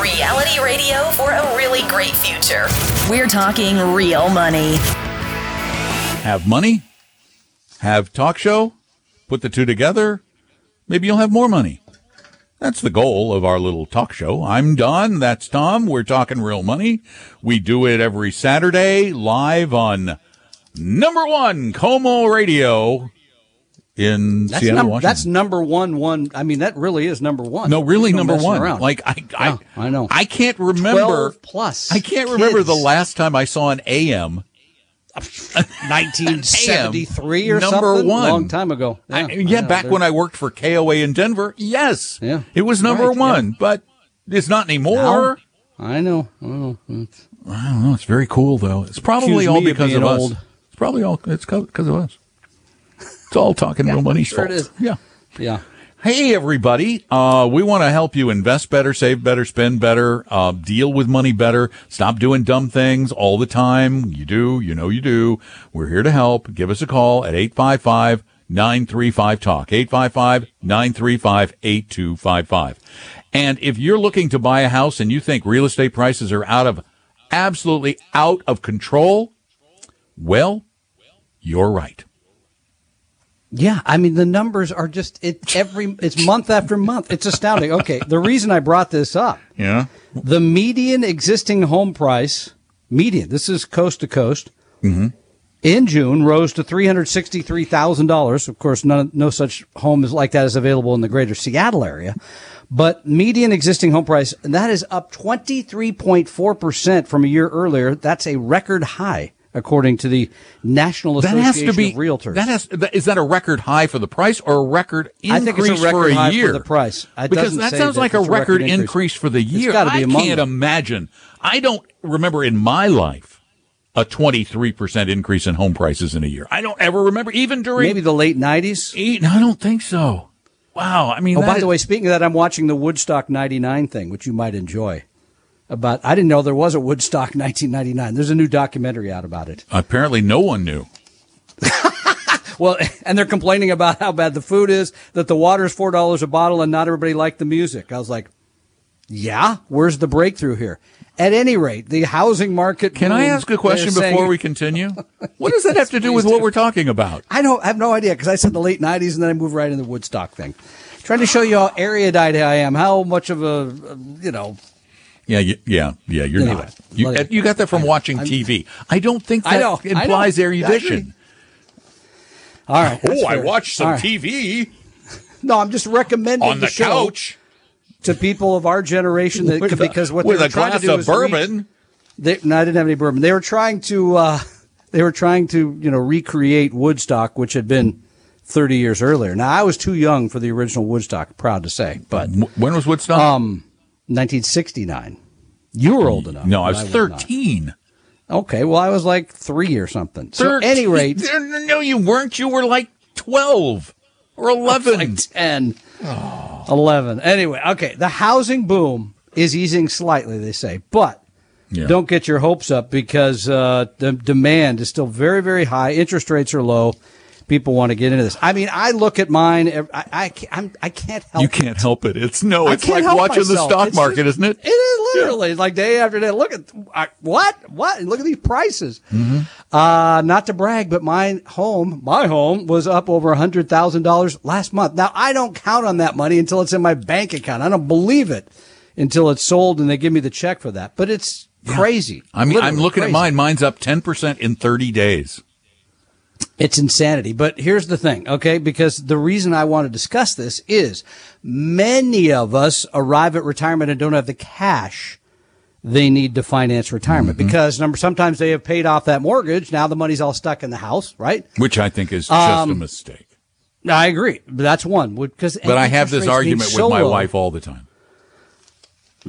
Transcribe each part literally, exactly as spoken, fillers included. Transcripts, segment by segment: Reality radio for a really great future. We're talking real money. Have money, have talk show, put the two together, maybe you'll have more money. That's the goal of our little talk show. I'm Don, that's Tom, we're talking real money. We do it every Saturday live on number one Como Radio. In that's Seattle, num- Washington. That's number one, one. I mean, that really is number one. No, really no number one. Around. Like, I, yeah, I, I know. I can't remember. plus. I can't kids. remember the last time I saw an A M. nineteen seventy-three or number something. One. A long time ago. Yeah, I, yeah I back They're... when I worked for K O A in Denver. Yes. Yeah. It was number right. one, yeah. But it's not anymore. No. I know. I don't know. It's, I don't know. It's very cool, though. It's probably Excuse all because of old. us. It's probably all It's because of us. It's all talking yeah, real money. Sure fault. it is. Yeah. Yeah. Hey, everybody. Uh, we want to help you invest better, save better, spend better, uh, deal with money better. Stop doing dumb things all the time. You do. You know you do. We're here to help. Give us a call at eight five five, nine three five, talk. eight five five, nine three five, eight two five five. And if you're looking to buy a house and you think real estate prices are out of, absolutely out of control, well, you're right. Yeah, I mean the numbers are just it every it's month after month. It's astounding. Okay, the reason I brought this up. Yeah. The median existing home price, median, this is coast to coast, mm-hmm. in June rose to three hundred sixty-three thousand dollars. Of course, none no such home is like that is available in the greater Seattle area. But median existing home price, that is up twenty-three point four percent from a year earlier. That's a record high. According to the National Association that has to be, of Realtors, that has, that, is that a record high for the price or a record increase I think it's a record for a high year? For the price, it because that sounds that like a record, record increase. increase for the year. It's gotta be I can't them. imagine. I don't remember in my life a twenty-three percent increase in home prices in a year. I don't ever remember, even during maybe the late nineties. I don't think so. Wow. I mean, oh, by is, the way, speaking of that, I'm watching the Woodstock ninety-nine thing, which you might enjoy. About, I didn't know there was a Woodstock nineteen ninety-nine. There's a new documentary out about it. Apparently no one knew. Well, and they're complaining about how bad the food is, that the water is four dollars a bottle and not everybody liked the music. I was like, yeah, where's the breakthrough here? At any rate, the housing market. Can I ask a question before saying, we continue? What does that have to do with do. what we're talking about? I don't I have no idea because I said the late nineties and then I moved right into the Woodstock thing. Trying to show you how erudite I am, how much of a, you know, Yeah, you, yeah, yeah. You're anyway, not. You, you got that from watching I'm, T V. I don't think that I know, implies I know, erudition. I All right. Oh, I watched some right. T V. No, I'm just recommending on the, the couch to people of our generation that with because what with they're a trying glass to do of is bourbon. They, no, I didn't have any bourbon. They were trying to. Uh, they were trying to, you know, recreate Woodstock, which had been thirty years earlier. Now, I was too young for the original Woodstock. Proud to say, but when was Woodstock? Um. nineteen sixty-nine. You were old enough. No, I was I thirteen. Okay, well, I was like three or something. So, at any rate. No, you weren't. You were like twelve or eleven. Like ten. Oh. eleven. Anyway, okay. The housing boom is easing slightly, they say. But yeah. don't get your hopes up because uh, the demand is still very, very high. Interest rates are low. People want to get into this. I mean, I look at mine. I, I, I'm, I can't help it. You can't it. help it. It's no, it's like watching myself. the stock it's market, just, isn't it? It is literally yeah. like day after day. Look at I, what? What? Look at these prices. Mm-hmm. Uh, not to brag, but my home, my home was up over one hundred thousand dollars last month. Now, I don't count on that money until it's in my bank account. I don't believe it until it's sold and they give me the check for that. But it's yeah. crazy. I mean, I'm looking crazy. at mine. Mine's up ten percent in thirty days. It's insanity. But here's the thing, okay, because the reason I want to discuss this is many of us arrive at retirement and don't have the cash they need to finance retirement mm-hmm. because number, sometimes they have paid off that mortgage. Now the money's all stuck in the house, right? Which I think is just um, a mistake. I agree. That's one. Because but I have this argument with my wife all the time.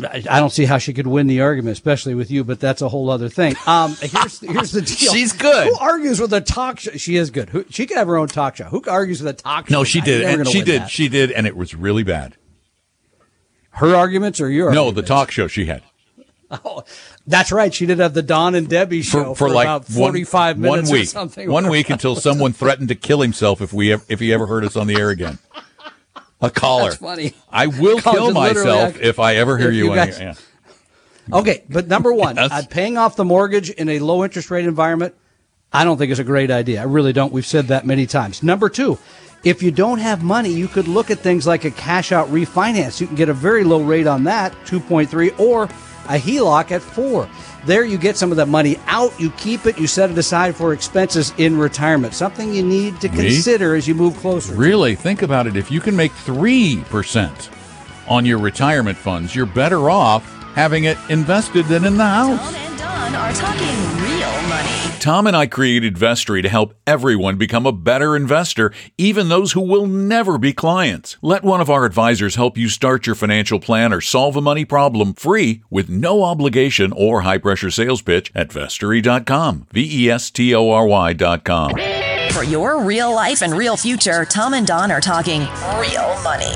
I don't see how she could win the argument, especially with you, but that's a whole other thing. Um, here's, here's the deal. She's good. Who argues with a talk show? She is good. Who, she could have her own talk show. Who argues with a talk show? No, she did. And she did. That. She did. And it was really bad. Her arguments or your? No, arguments? The talk show she had. Oh, that's right. She did have the Don and Debbie show for, for, for like about forty-five one, minutes one week, or something. One week until someone threatened to kill himself if we, if he ever heard us on the air again. A caller. That's funny. I will kill myself I, if I ever hear you. you guys, yeah. Okay, but number one, yes. uh, paying off the mortgage in a low interest rate environment, I don't think is a great idea. I really don't. We've said that many times. Number two, if you don't have money, you could look at things like a cash out refinance. You can get a very low rate on that, two point three, or a HELOC at four. There you get some of that money out, you keep it, you set it aside for expenses in retirement. Something you need to consider as you move closer. Really, think about it. If you can make three percent on your retirement funds, you're better off having it invested than in the house. Tom and Don are talking real money. Tom and I created Vestory to help everyone become a better investor, even those who will never be clients. Let one of our advisors help you start your financial plan or solve a money problem free with no obligation or high-pressure sales pitch at Vestory dot com. V E S T O R Y dot com. For your real life and real future, Tom and Don are talking real money.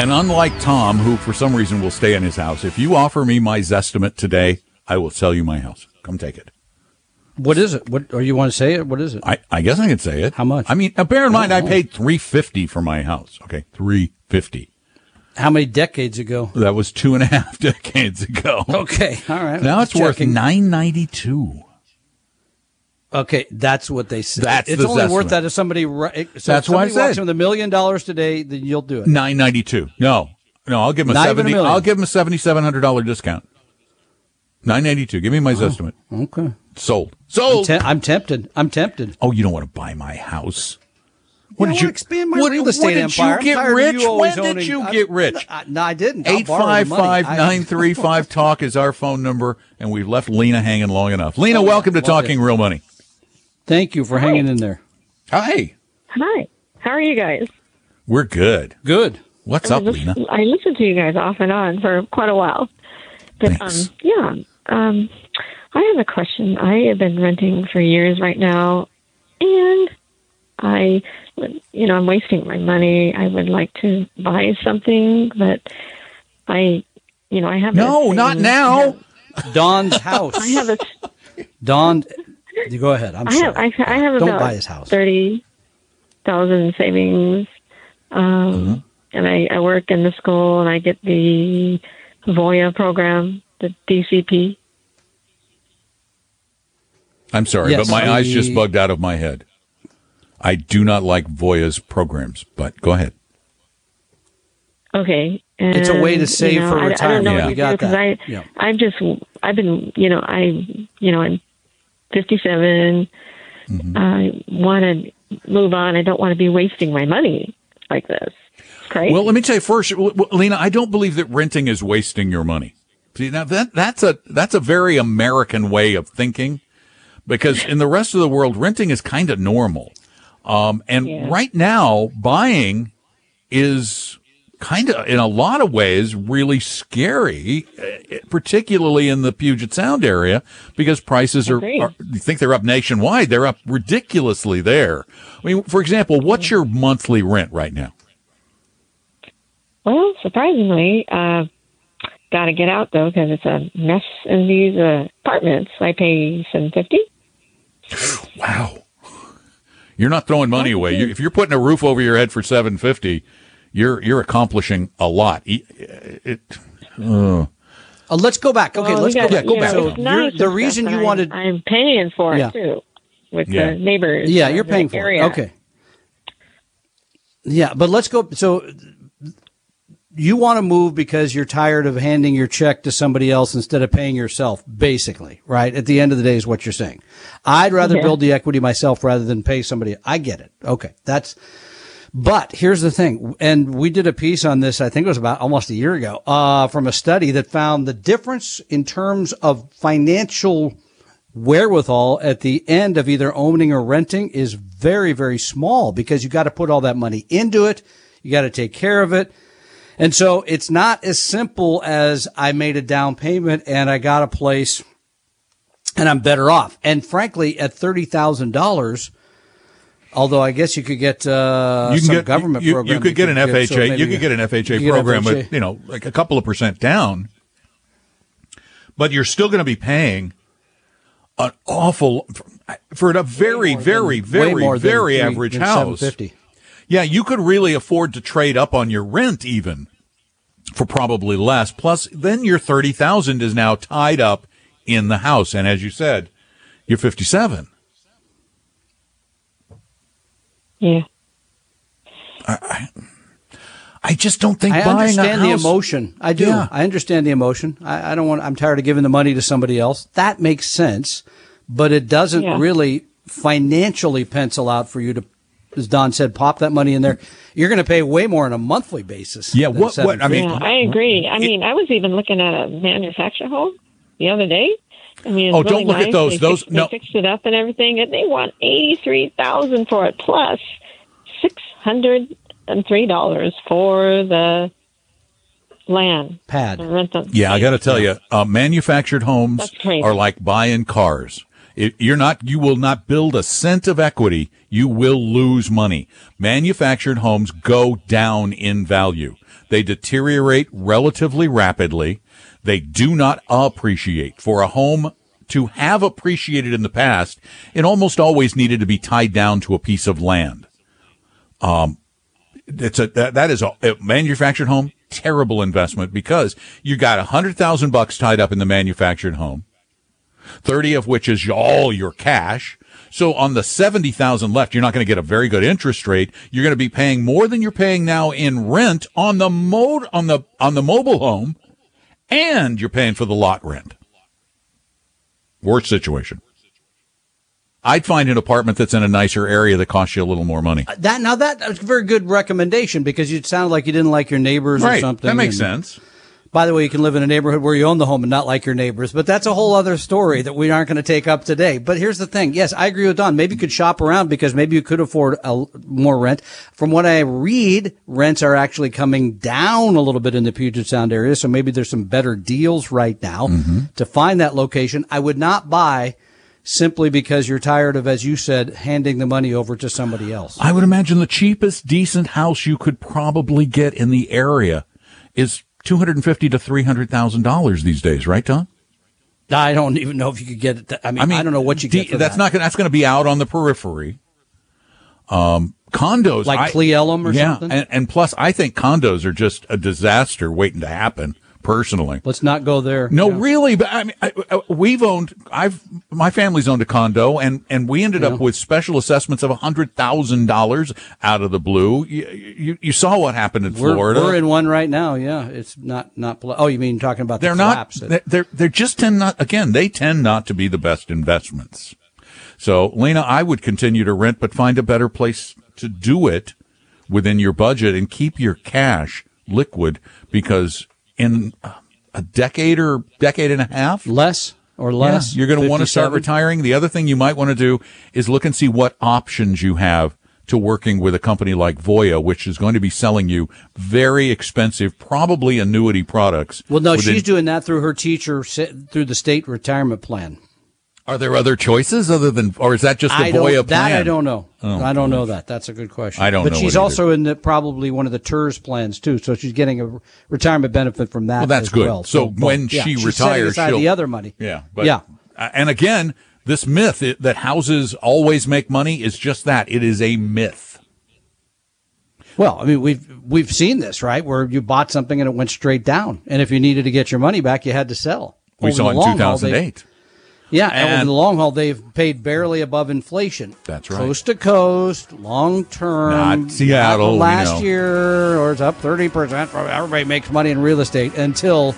And unlike Tom, who for some reason will stay in his house, if you offer me my Zestimate today, I will sell you my house. Come take it. What is it? What, or you want to say it? What is it? I, I guess I could say it. How much? I mean, bear in mind, I, I paid three fifty for my house. Okay, three fifty. How many decades ago? That was two and a half decades ago. Okay, all right. Now it's worth nine ninety two. Okay, that's what they say. That's it's the only Zestimate. Worth that if somebody. So that's if somebody why I said. With a million dollars today, then you'll do it. Nine ninety two. No, no, I'll give them a Not seventy. A I'll give them a seventy seven hundred dollar discount. Nine ninety two. Give me my Zestimate. Oh, okay. Sold. Sold. I'm, te- I'm tempted. I'm tempted. Oh, you don't want to buy my house. What yeah, did I you expand my what, real estate empire? When did you empire? get rich? You when did owning, you I'm, get rich? I, no, I didn't. Eight five five nine three five talk is our phone number, and we've left Lena hanging long enough. Lena, oh, yeah, welcome to Talking it. Real Money. Thank you for Hi. hanging in there. Hi. Hi. How are you guys? We're good. Good. What's I up, listen, Lena? I listened to you guys off and on for quite a while. But um, yeah. Um, I have a question. I have been renting for years right now, and I, you know, I'm wasting my money. I would like to buy something, but I, you know, I have no, a not now. Have, Don's house. I have a Don. You go ahead. I'm I sorry. Have, I, I have Don't about buy his house. thirty thousand savings, um, mm-hmm. and I, I work in the school, and I get the Voya program, the D C P. I'm sorry, yes, but my we... eyes just bugged out of my head. I do not like Voya's programs, but go ahead. Okay. And, it's a way to save you know, for retirement. I, I don't know yeah. what you got do, that. I, yeah. I've just, I've been, you know, I, you know, I'm fifty-seven. Mm-hmm. I want to move on. I don't want to be wasting my money like this. Right? Well, let me tell you first, Lena, I don't believe that renting is wasting your money. See, now that, that's a, that's a very American way of thinking. Because in the rest of the world, renting is kind of normal. Um, and yeah. right now, buying is kind of, in a lot of ways, really scary, particularly in the Puget Sound area, because prices are, are, you think they're up nationwide, they're up ridiculously there. I mean, for example, what's your monthly rent right now? Well, surprisingly, uh, got to get out, though, because it's a mess in these uh, apartments. I pay seven fifty. Wow. You're not throwing money away. You, if you're putting a roof over your head for seven fifty, you're you're accomplishing a lot. It, it, uh. Uh, let's go back. Okay, well, let's got, go back. Go back. Know, so nice the reason you I'm, wanted... I'm paying for it, yeah. too, with yeah. the neighbors. Yeah, you're paying for area. it. Okay. Yeah, but let's go... So... You want to move because you're tired of handing your check to somebody else instead of paying yourself, basically, right? At the end of the day is what you're saying. I'd rather okay. build the equity myself rather than pay somebody. I get it. Okay. That's, but here's the thing. And we did a piece on this. I think it was about almost a year ago, uh, from a study that found the difference in terms of financial wherewithal at the end of either owning or renting is very, very small, because you got to put all that money into it. You got to take care of it. And so it's not as simple as I made a down payment and I got a place and I'm better off. And frankly, at thirty thousand dollars, although I guess you could get uh, you some get, government you, program. You could get an F H A. So you could get an F H A program F H A. With, you know, like a couple of percent down. But you're still going to be paying an awful for a very, very, than, very, very than, average than house. Yeah, you could really afford to trade up on your rent even for probably less. Plus, then your thirty thousand dollars is now tied up in the house. And as you said, you're fifty-seven. Yeah. I, I, I just don't think I buying a house. I understand the emotion. I do. Yeah. I understand the emotion. I, I don't want, I'm tired of giving the money to somebody else. That makes sense, but it doesn't yeah. really financially pencil out for you to, as Don said, pop that money in there. You're going to pay way more on a monthly basis. Yeah, what, what? I mean, yeah, I agree. I mean, I was even looking at a manufactured home the other day. I mean, oh, really don't look nice. at those. They those fixed, no. They fixed it up and everything, and they want eighty-three thousand dollars for it plus six hundred three dollars for the land pad. The yeah, I got to tell you, uh, manufactured homes are like buying cars. It, you're not. You will not build a cent of equity. You will lose money. Manufactured homes go down in value. They deteriorate relatively rapidly. They do not appreciate. For a home to have appreciated in the past, it almost always needed to be tied down to a piece of land. Um, it's a that, that is a, a manufactured home, terrible investment, because you got a hundred thousand bucks tied up in the manufactured home, thirty of which is all your cash. So on the seventy thousand left, you're not going to get a very good interest rate. You're going to be paying more than you're paying now in rent on the mode on the on the mobile home. And you're paying for the lot rent. Worst situation. I'd find an apartment that's in a nicer area that costs you a little more money. Uh, that Now, that's a very good recommendation, because it sounded like you didn't like your neighbors right. or something. That makes and, sense. By the way, you can live in a neighborhood where you own the home and not like your neighbors, but that's a whole other story that we aren't going to take up today. But here's the thing. Yes, I agree with Don. Maybe you could shop around, because maybe you could afford a, more rent. From what I read, rents are actually coming down a little bit in the Puget Sound area, so maybe there's some better deals right now mm-hmm. to find that location. I would not buy simply because you're tired of, as you said, handing the money over to somebody else. I would imagine the cheapest decent house you could probably get in the area is Two hundred and fifty to three hundred thousand dollars these days, right, Tom? I don't even know if you could get it. Th- I, mean, I mean, I don't know what you get. D- for that's that. not. Gonna, that's going to be out on the periphery. Um, condos like I, Cle Elum or yeah, something. And, and plus, I think condos are just a disaster waiting to happen. Personally, let's not go there. No, yeah. really. But I mean, I, I, we've owned. I've my family's owned a condo, and and we ended yeah. up with special assessments of a hundred thousand dollars out of the blue. You, you, you saw what happened in we're, Florida. We're in one right now. Yeah, it's not not. Oh, you mean talking about the they're collapse not. That, they're they're just tend not. Again, they tend not to be the best investments. So, Lena, I would continue to rent, but find a better place to do it within your budget and keep your cash liquid, because in a decade or decade and a half, less or less, yeah, you're going to want to start retiring. The other thing you might want to do is look and see what options you have to working with a company like Voya, which is going to be selling you very expensive, probably annuity products. Well, no, within- she's doing that through her teacher, through the state retirement plan. Are there other choices other than, or is that just the Voya plan? That I don't know. Oh, I don't gosh. know that. That's a good question. I don't but know. But she's also in the, probably one of the T R S plans too, so she's getting a retirement benefit from that. Well, that's as good. Well. So, so when yeah, she retires, she'll the other money. Yeah. But, yeah. Uh, and again, this myth it, that houses always make money is just that. It is a myth. Well, I mean, we've we've seen this, right? Where you bought something and it went straight down, and if you needed to get your money back, you had to sell. We Over saw in two thousand eight. Yeah, and in the long haul, they've paid barely above inflation. That's right. Coast to coast, long term. Not Seattle. Last you know. year, or it's up thirty percent. Everybody makes money in real estate until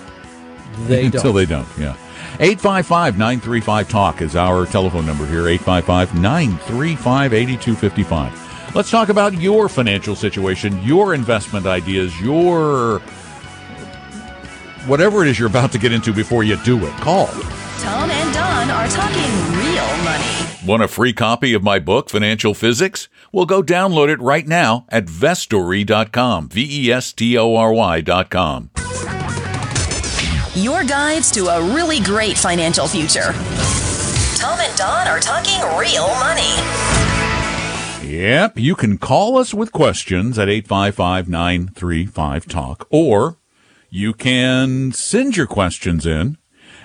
they until don't. Until they don't, yeah. eight five five, nine three five, talk is our telephone number here, eight five five, nine three five, eight two five five. Let's talk about your financial situation, your investment ideas, your whatever it is you're about to get into before you do it. Call Tom and Don. everyone are talking real money. Want a free copy of my book, Financial Physics? Well, go download it right now at vestory dot com, V E S T O R Y dot com. Your guides to a really great financial future. Tom and Don are talking real money. Yep, you can call us with questions at eight five five, nine three five, talk, or you can send your questions in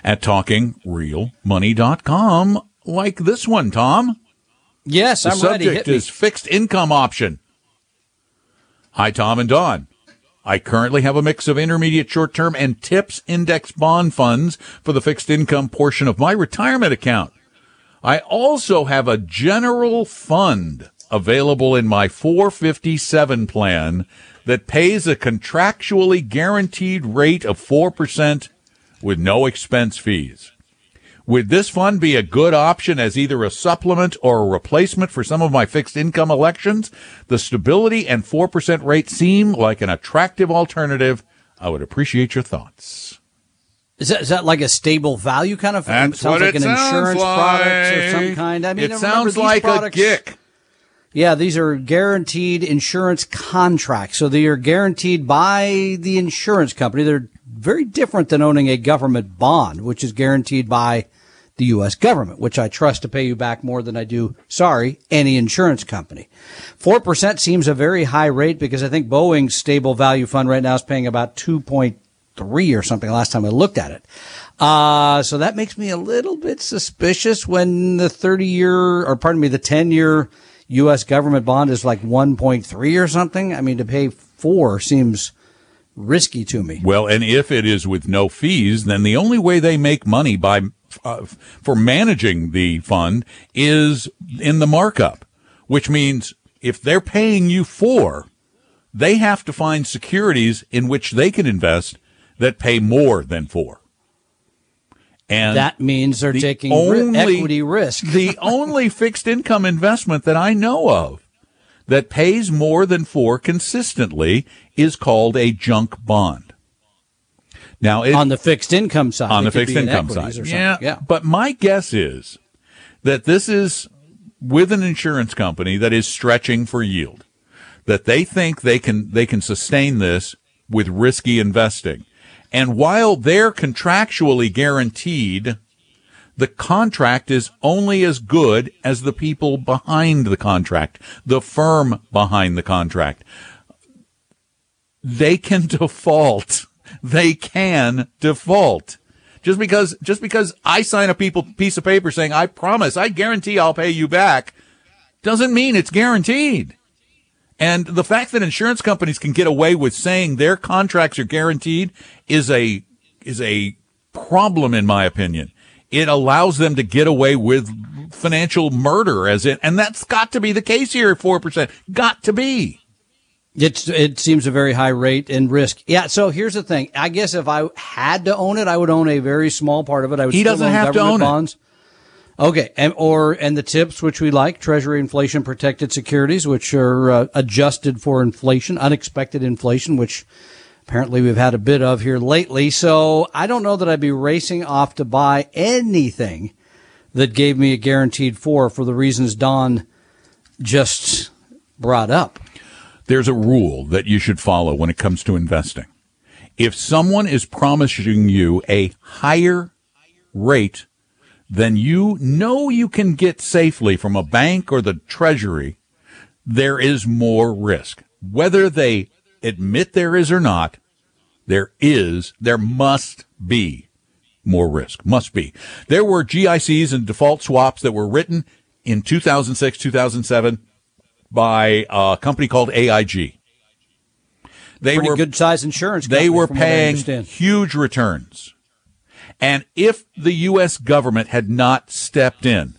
at talking real money dot com, like this one, Tom. Yes, I'm ready. The subject is fixed income option. Hi, Tom and Don. I currently have a mix of intermediate short-term and TIPS index bond funds for the fixed income portion of my retirement account. I also have a general fund available in my four fifty-seven plan that pays a contractually guaranteed rate of four percent with no expense fees. Would this fund be a good option as either a supplement or a replacement for some of my fixed income elections? The stability and four percent rate seem like an attractive alternative. I would appreciate your thoughts. Is that, is that like a stable value kind of thing? Sounds like an insurance product or some kind. I mean, it sounds like a G I C. Yeah, these are guaranteed insurance contracts. So they are guaranteed by the insurance company. They're very different than owning a government bond, which is guaranteed by the U S government, which I trust to pay you back more than I do, sorry, any insurance company. four percent seems a very high rate because I think Boeing's stable value fund right now is paying about two point three or something last time I looked at it. Uh, so that makes me a little bit suspicious when the thirty year, or pardon me, the ten year U S government bond is like one point three or something. I mean, to pay four seems risky to me. Well, and if it is with no fees, then the only way they make money by uh, for managing the fund is in the markup, which means if they're paying you four, they have to find securities in which they can invest that pay more than four. And that means they're the taking only, ri- equity risk. The only fixed income investment that I know of that pays more than four consistently is called a junk bond. Now, it, on the fixed income side, on the fixed income side, yeah, yeah. But my guess is that this is with an insurance company that is stretching for yield, that they think they can they can sustain this with risky investing. And while they're contractually guaranteed, the contract is only as good as the people behind the contract, the firm behind the contract. They can default. They can default. Just because, just because I sign a people, piece of paper saying, I promise, I guarantee I'll pay you back, doesn't mean it's guaranteed. And the fact that insurance companies can get away with saying their contracts are guaranteed is a is a problem, in my opinion. It allows them to get away with financial murder, as it, and that's got to be the case here at four percent. Got to be. It's, it seems a very high rate and risk. Yeah, so here's the thing. I guess if I had to own it, I would own a very small part of it. I would he still doesn't own have to own bonds. It. Okay, and or and the TIPS, which we like, Treasury inflation protected securities, which are uh, adjusted for inflation, unexpected inflation, which apparently we've had a bit of here lately. So I don't know that I'd be racing off to buy anything that gave me a guaranteed four for the reasons Don just brought up. There's a rule that you should follow when it comes to investing. If someone is promising you a higher rate then you know you can get safely from a bank or the Treasury, there is more risk. Whether they admit there is or not, there is, there must be more risk. Must be. There were G I Cs and default swaps that were written in two thousand six, two thousand seven by a company called A I G. They Pretty were good size insurance company. They were paying huge returns. And if the U S government had not stepped in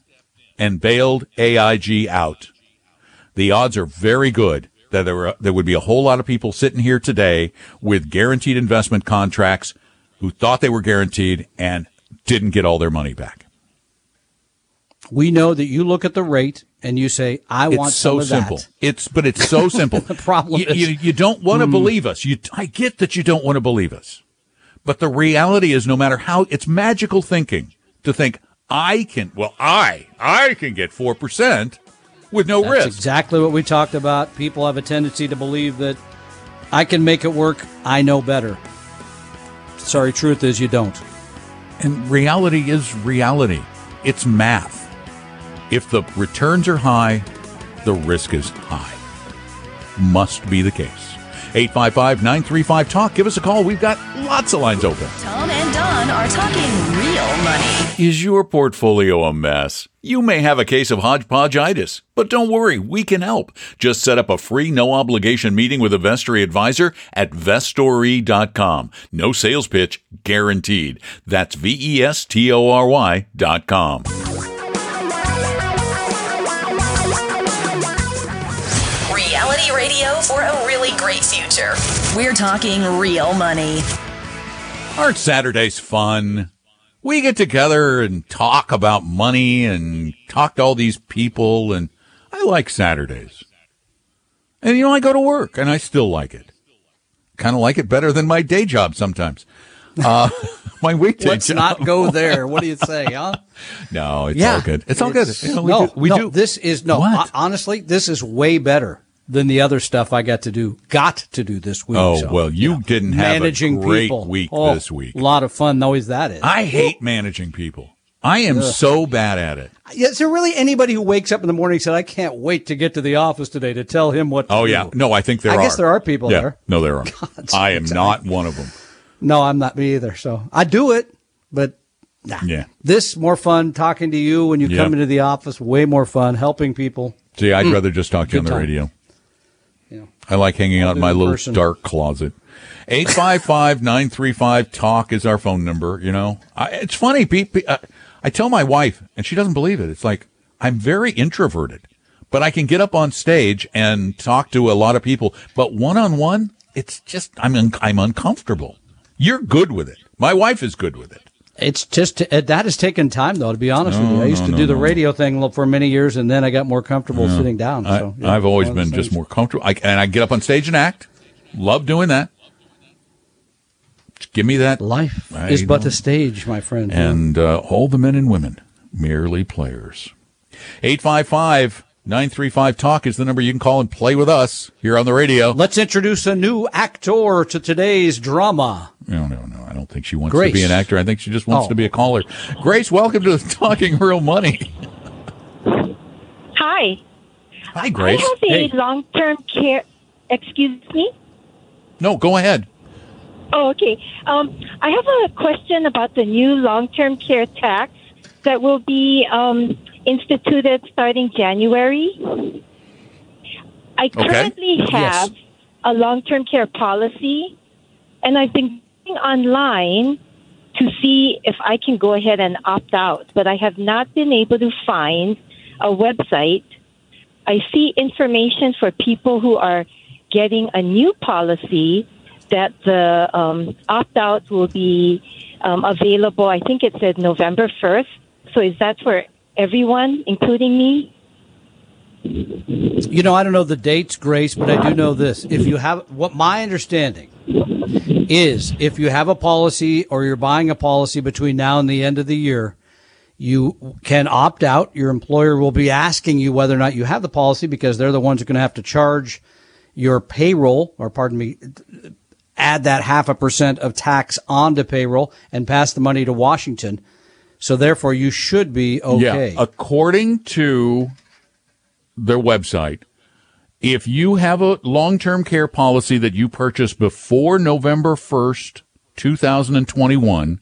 and bailed A I G out, the odds are very good that there were, there would be a whole lot of people sitting here today with guaranteed investment contracts who thought they were guaranteed and didn't get all their money back. We know that you look at the rate and you say, I want it's some so of simple. That. It's But it's so simple. The problem you, is. You, you don't want to mm. believe us. You, I get that you don't want to believe us. But the reality is, no matter how, it's magical thinking to think, I can, well, I, I can get four percent with no That's risk. That's exactly what we talked about. People have a tendency to believe that I can make it work. I know better. Sorry, truth is you don't. And reality is reality. It's math. If the returns are high, the risk is high. Must be the case. eight five five, nine three five, talk. Give us a call. We've got lots of lines open. Tom and Don are talking real money. Is your portfolio a mess? You may have a case of hodgepodgeitis, but don't worry, we can help. Just set up a free, no-obligation meeting with a Vestory advisor at vestory dot com. No sales pitch guaranteed. That's V E S T O R Y dot com. For a really great future. We're talking real money. Aren't Saturdays fun? We get together and talk about money and talk to all these people, and I like Saturdays. And, you know, I go to work, and I still like it. Kind of like it better than my day job sometimes. Uh, my weekday Let's job. Let's not go there. What do you say, huh? No, it's yeah, all good. It's, it's all good. You know, we no, do, we no, do. This is, no, what? honestly, this is way better than the other stuff I got to do, got to do this week. Oh, so, well, you yeah. didn't have managing a great people. week oh, this week. A lot of fun, always that is. I hate managing people. I am Ugh. so bad at it. Is there really anybody who wakes up in the morning and says, I can't wait to get to the office today to tell him what to oh, do? Oh, yeah. No, I think there I are. I guess there are people yeah. there. No, there are. God, I am exactly. not one of them. No, I'm not me either. So I do it, but nah. Yeah. This more fun talking to you when you yep. come into the office, way more fun helping people. See, I'd mm. rather just talk to you Good on the time. radio. Yeah. I like hanging I'll out in my little person. dark closet. eight five five, nine three five, talk is our phone number, you know. I, it's funny. P, P, uh, I tell my wife, and she doesn't believe it. It's like, I'm very introverted, but I can get up on stage and talk to a lot of people. But one-on-one, it's just, I'm un- I'm uncomfortable. You're good with it. My wife is good with it. It's just, that has taken time, though, to be honest no, with you. I used no, to no, do the no. radio thing for many years, and then I got more comfortable yeah. sitting down. I, so, yeah, I've always been just more comfortable. I, and I get up on stage and act. Love doing that. Just give me that. Life I is but a stage, my friend. And uh, all the men and women, merely players. eight five five, nine three five, talk is the number you can call and play with us here on the radio. Let's introduce a new actor to today's drama. No, no, no. I don't think she wants Grace. to be an actor. I think she just wants oh. to be a caller. Grace, welcome to Talking Real Money. Hi. Hi, Grace. I have a hey. long-term care. Excuse me? No, go ahead. Oh, okay. Um, I have a question about the new long-term care tax that will be um, instituted starting January. I currently okay. have yes. a long-term care policy, and I've been going online to see if I can go ahead and opt out, but I have not been able to find a website. I see information for people who are getting a new policy that the um, opt-out will be um, available. I think it said November first. So is that for everyone, including me? You know, I don't know the dates, Grace, but I do know this. If you have, what my understanding is, if you have a policy or you're buying a policy between now and the end of the year, you can opt out. Your employer will be asking you whether or not you have the policy because they're the ones who are going to have to charge your payroll, or pardon me, add that half a percent of tax onto payroll and pass the money to Washington. So therefore, you should be okay. Yeah, according to their website, if you have a long-term care policy that you purchased before November first, two thousand twenty-one,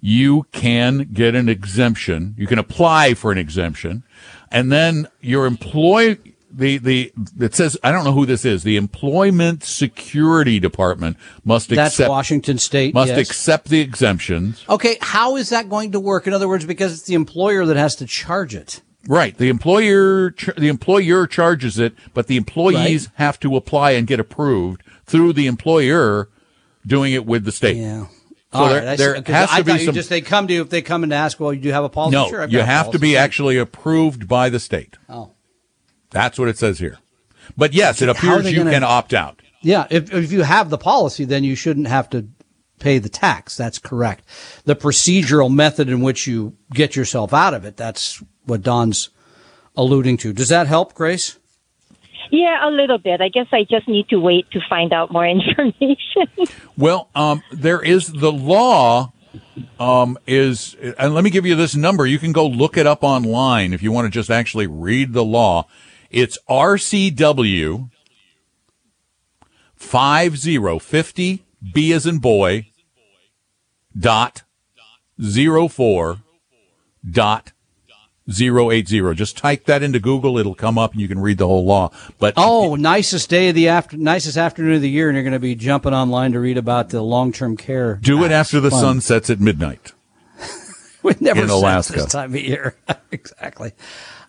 you can get an exemption. You can apply for an exemption. And then your employee, the, the, it says, I don't know who this is, the Employment Security Department must That's accept. That's Washington State. Must yes. accept the exemptions. Okay. How is that going to work? In other words, because it's the employer that has to charge it. Right. The employer, the employer charges it, but the employees right. have to apply and get approved through the employer doing it with the state. Yeah. So All there, right. there has I to be some. Just, they come to you if they come and ask, well, you do have a policy? No, sure, you have to be actually approved by the state. Oh. That's what it says here. But yes, it appears you gonna, can opt out. Yeah. If, if you have the policy, then you shouldn't have to pay the tax. That's correct. The procedural method in which you get yourself out of it, that's what Don's alluding to. Does that help, Grace? Yeah, a little bit. I guess I just need to wait to find out more information. Well, um, there is the law um, is, and let me give you this number. You can go look it up online if you want to just actually read the law. It's R C W five zero five zero, B as in boy, dot zero four dot zero eight zero. Just type that into Google. It'll come up and you can read the whole law. But oh, nicest day of the after, nicest afternoon of the year. And you're going to be jumping online to read about the long-term care. Do That's it after the fun. sun sets at midnight. We never sets this time of year. Exactly.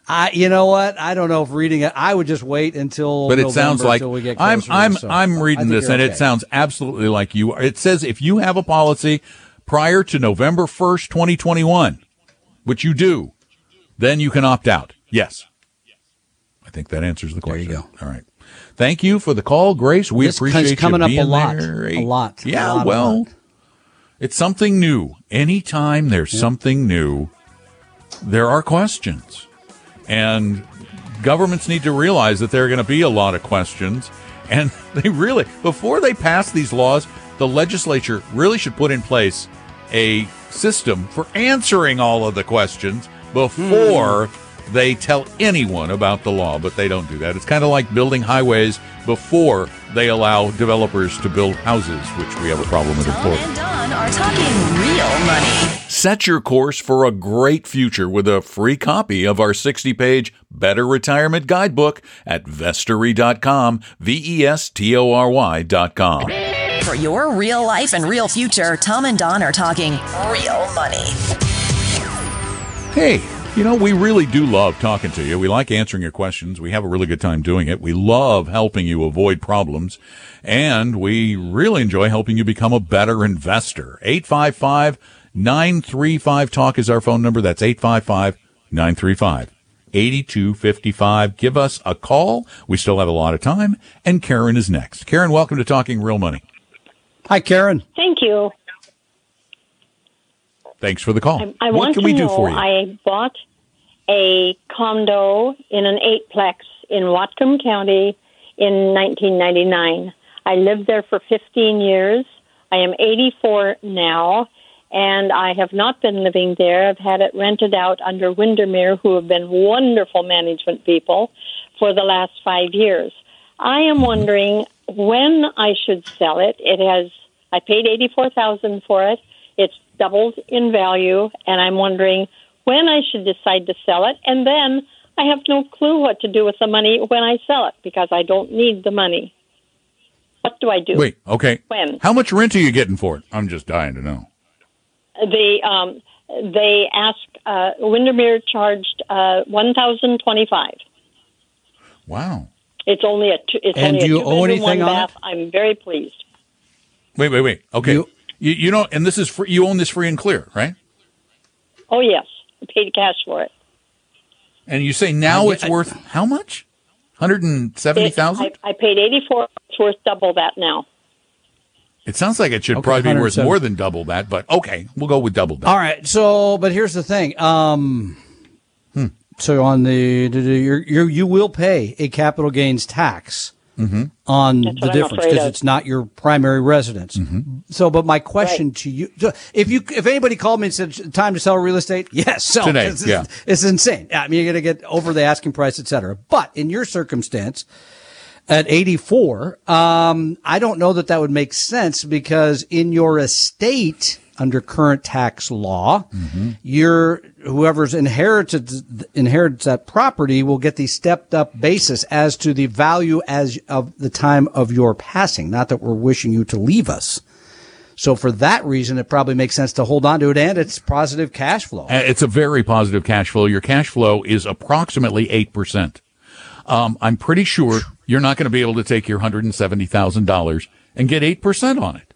I, you know what? I don't know if reading it, I would just wait until, but it November, sounds like we get I'm, I'm, so, I'm reading this and okay. It sounds absolutely like you are. It says if you have a policy prior to November first, twenty twenty-one, which you do, then you can opt out. Yes. I think that answers the question. There you go. All right. Thank you for the call, Grace. We this appreciate you coming up being a lot, there. A lot. Yeah, a lot, well, lot. It's something new. Anytime there's yeah. something new, there are questions. And governments need to realize that there are going to be a lot of questions. And they really, before they pass these laws, the legislature really should put in place a system for answering all of the questions before mm. they tell anyone about the law. But they don't do that. It's kind of like building highways before they allow developers to build houses, which we have a problem with in Florida. Tom and Don are talking real money. Set your course for a great future with a free copy of our sixty-page Better Retirement Guidebook at vestory dot com, V E S T O R Y dot com. For your real life and real future, Tom and Don are talking real money. Hey, you know, we really do love talking to you. We like answering your questions. We have a really good time doing it. We love helping you avoid problems. And we really enjoy helping you become a better investor. eight five five, nine three five, talk is our phone number. That's eight five five, nine three five, eight two five five. Give us a call. We still have a lot of time. And Karen is next. Karen, welcome to Talking Real Money. Hi, Karen. Thank you. Thanks for the call. I, I what want can to we do know, for you? I bought a condo in an eightplex in Whatcom County in nineteen ninety-nine. I lived there for fifteen years. I am eighty-four now, and I have not been living there. I've had it rented out under Windermere, who have been wonderful management people, for the last five years. I am wondering when I should sell it. It has I paid eighty-four thousand dollars for it. It's doubled in value, and I'm wondering when I should decide to sell it, and then I have no clue what to do with the money when I sell it because I don't need the money. What do I do? Wait, okay. When? How much rent are you getting for it? I'm just dying to know. They um, they asked uh, Windermere charged uh, one thousand twenty-five dollars. Wow! It's only a two, it's and only do a you owe anything on bath. It? I'm very pleased. Wait, wait, wait. Okay. You- You, you know, and this is free, you own this free and clear, right? Oh yes, I paid cash for it. And you say now I, it's I, worth how much? Hundred and seventy thousand. I, I paid eighty-four. It's worth double that now. It sounds like it should okay, probably be worth more than double that, but okay, we'll go with double that. All right. So, but here's the thing. Um, hmm. So on the you're, you're, you will pay a capital gains tax. Mm-hmm. On That's the difference because it's not your primary residence. Mm-hmm. So, but my question right. to you, if you, if anybody called me and said time to sell real estate, yes, sell. Today, it's, yeah. it's insane. I mean, you're going to get over the asking price, et cetera. But in your circumstance at eighty-four, um, I don't know that that would make sense because in your estate under current tax law, mm-hmm. you're, whoever's inherited inherits that property will get the stepped up basis as to the value as of the time of your passing. Not that we're wishing you to leave us. So for that reason, it probably makes sense to hold on to it, and it's positive cash flow. It's a very positive cash flow. Your cash flow is approximately eight percent. Um, I'm pretty sure you're not going to be able to take your one hundred seventy thousand dollars and get eight percent on it.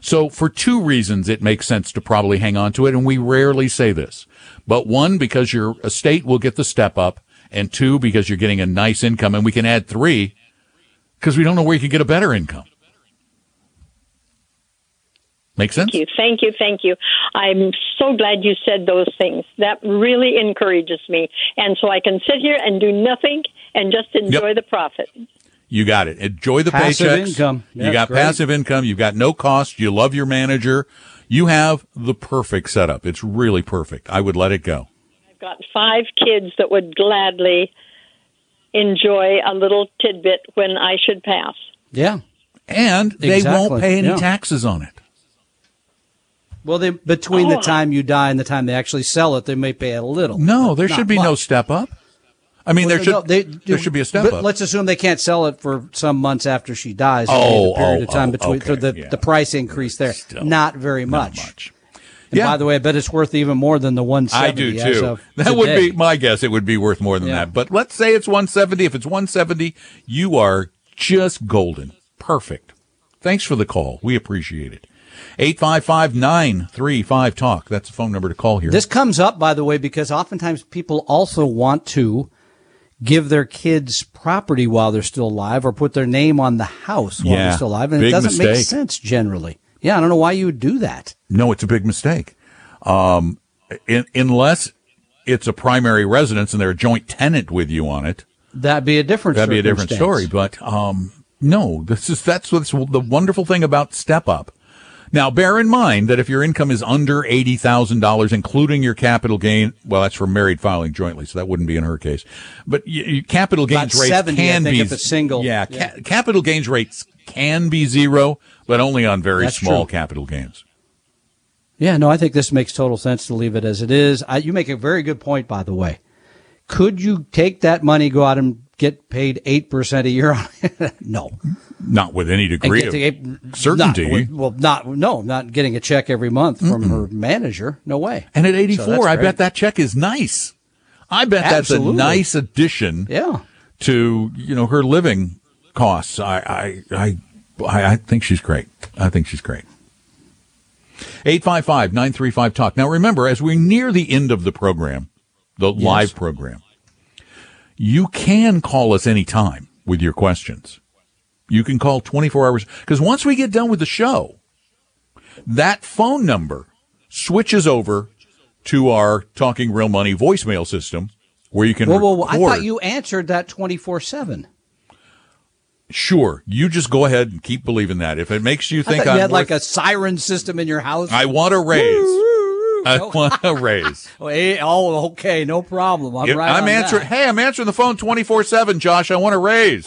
So for two reasons, it makes sense to probably hang on to it, and we rarely say this. But one, because your estate will get the step up, and two, because you're getting a nice income, and we can add three, because we don't know where you can get a better income. Make sense? Thank you. Thank you. Thank you. I'm so glad you said those things. That really encourages me. And so I can sit here and do nothing and just enjoy yep. the profit. You got it. Enjoy the passive paychecks. Income. That's you got great. Passive income. You've got no cost. You love your manager. You have the perfect setup. It's really perfect. I would let it go. I've got five kids that would gladly enjoy a little tidbit when I should pass. Yeah. And they exactly. won't pay any yeah. taxes on it. Well, they, between oh, the time you die and the time they actually sell it, they may pay a little. No, there should be much. No step up. I mean, well, there should they, they, there should be a step but up. Let's assume they can't sell it for some months after she dies. Oh, the period oh, of time between okay, the, yeah. the price increase there, still not very much. Not much. And yeah. by the way, I bet it's worth even more than the one seventy. I do too. That today. Would be my guess. It would be worth more than yeah. that. But let's say it's one seventy. If it's one seventy, you are just golden. Perfect. Thanks for the call. We appreciate it. eight five five, nine three five, talk. That's the phone number to call here. This comes up, by the way, because oftentimes people also want to give their kids property while they're still alive or put their name on the house while yeah, they're still alive. And it doesn't mistake. Make sense generally. Yeah, I don't know why you would do that. No, it's a big mistake. Um, in, unless it's a primary residence and they're a joint tenant with you on it. That'd be a different That'd be a different story. But um, no, this is that's what's the wonderful thing about Step Up. Now, bear in mind that if your income is under eighty thousand dollars, including your capital gain, well, that's for married filing jointly, so that wouldn't be in her case. But you, you, capital gains rates seventy, can I think, be if it's single. Yeah, yeah. Ca- capital gains rates can be zero, but only on very that's small true. Capital gains. Yeah, no, I think this makes total sense to leave it as it is. I, you make a very good point, by the way. Could you take that money, go out and get paid eight percent a year on it? No. Not with any degree of eight, certainty. Not with, well, not no, not getting a check every month from Mm-mm. her manager. No way. And at eighty-four, so I bet that check is nice. I bet Absolutely. That's a nice addition yeah. to, you know, her living costs. I, I, I, I think she's great. I think she's great. eight five five, nine three five, talk. Now, remember, as we're near the end of the program, the yes. live program, you can call us anytime with your questions. You can call twenty-four hours, because once we get done with the show, that phone number switches over to our Talking Real Money voicemail system where you can well, record. Well, I thought you answered that twenty-four seven. Sure. You just go ahead and keep believing that. If it makes you think I thought you had worth, like a siren system in your house. I want a raise. Woo-hoo. I no. want a raise. Oh, okay. No problem. I'm if, right I'm on answering, that. Hey, I'm answering the phone twenty-four seven, Josh. I want a raise.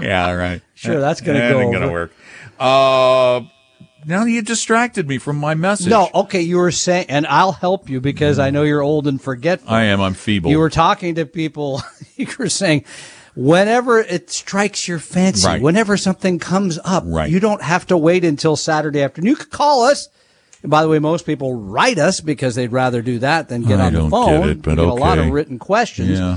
Yeah, all right. Sure, that's going to go. That ain't going to work. Uh, now you distracted me from my message. No, okay, you were saying, and I'll help you because mm. I know you're old and forgetful. I am. I'm feeble. You were talking to people. You were saying, whenever it strikes your fancy, right. whenever something comes up, right. you don't have to wait until Saturday afternoon. You could call us. And by the way, most people write us because they'd rather do that than get I on the phone. I don't get it, but okay. You get a lot of written questions. Yeah.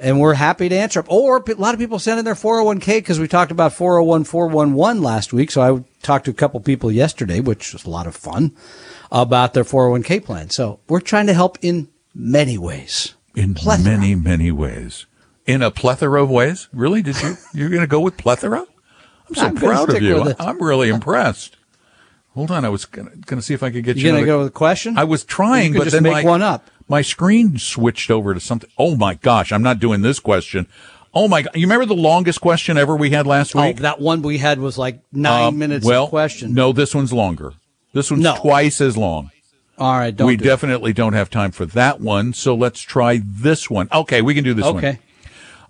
And we're happy to answer. Or a lot of people send in their four oh one k because we talked about four oh one, four one one last week. So I talked to a couple people yesterday, which was a lot of fun, about their four oh one k plan. So we're trying to help in many ways. In plethora. many, many ways. In a plethora of ways? Really? Did you? You're going to go with plethora? I'm so I'm proud of you. I'm really impressed. Hold on. I was going to see if I could get you're you. You're going to go with a question? I was trying, but just then make my, one up. My screen switched over to something. Oh, my gosh. I'm not doing this question. Oh, my God. You remember the longest question ever we had last week? Oh, that one we had was like nine um, minutes well, of question. No, this one's longer. This one's no. twice as long. All right. Don't we do definitely it. Don't have time for that one. So let's try this one. Okay. We can do this okay. one. Okay.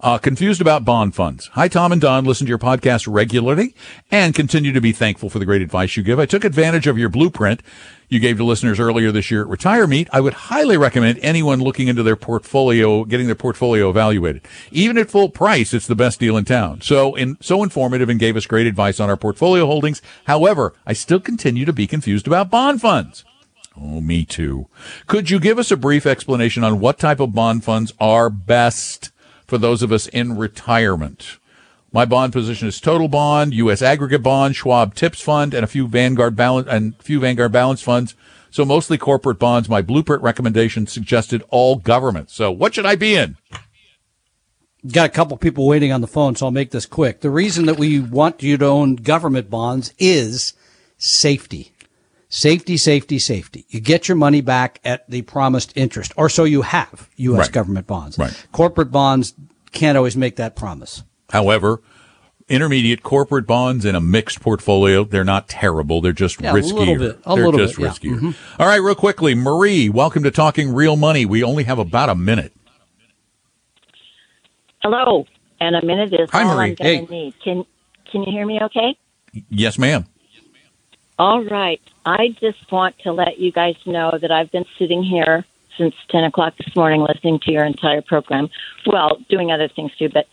Uh, confused about bond funds. Hi, Tom and Don. Listen to your podcast regularly and continue to be thankful for the great advice you give. I took advantage of your blueprint you gave to listeners earlier this year at Retire Meet. I would highly recommend anyone looking into their portfolio, getting their portfolio evaluated. Even at full price, it's the best deal in town. So in, so informative and gave us great advice on our portfolio holdings. However, I still continue to be confused about bond funds. Oh, me too. Could you give us a brief explanation on what type of bond funds are best for those of us in retirement? My bond position is Total Bond, U S Aggregate Bond, Schwab TIPS Fund, and a few Vanguard balance and few Vanguard balance funds. So mostly corporate bonds. My blueprint recommendation suggested all government. So what should I be in? Got a couple people waiting on the phone, so I'll make this quick. The reason that we want you to own government bonds is safety. Safety, safety, safety. You get your money back at the promised interest, or so you have U S Right. government bonds. Right. Corporate bonds can't always make that promise. However, intermediate corporate bonds in a mixed portfolio, they're not terrible. They're just yeah, riskier. A little bit. A they're little just bit, riskier. Yeah. Mm-hmm. All right, real quickly, Marie, welcome to Talking Real Money. We only have about a minute. Hello, and a minute is Hi, all Marie. I'm going to hey. need. Can, can you hear me okay? Yes, ma'am. All right. I just want to let you guys know that I've been sitting here since ten o'clock this morning listening to your entire program. Well, doing other things too, but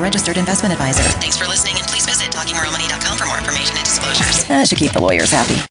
registered investment advisor. Thanks for listening, and please visit talking real money dot com for more information and disclosures. That should keep the lawyers happy.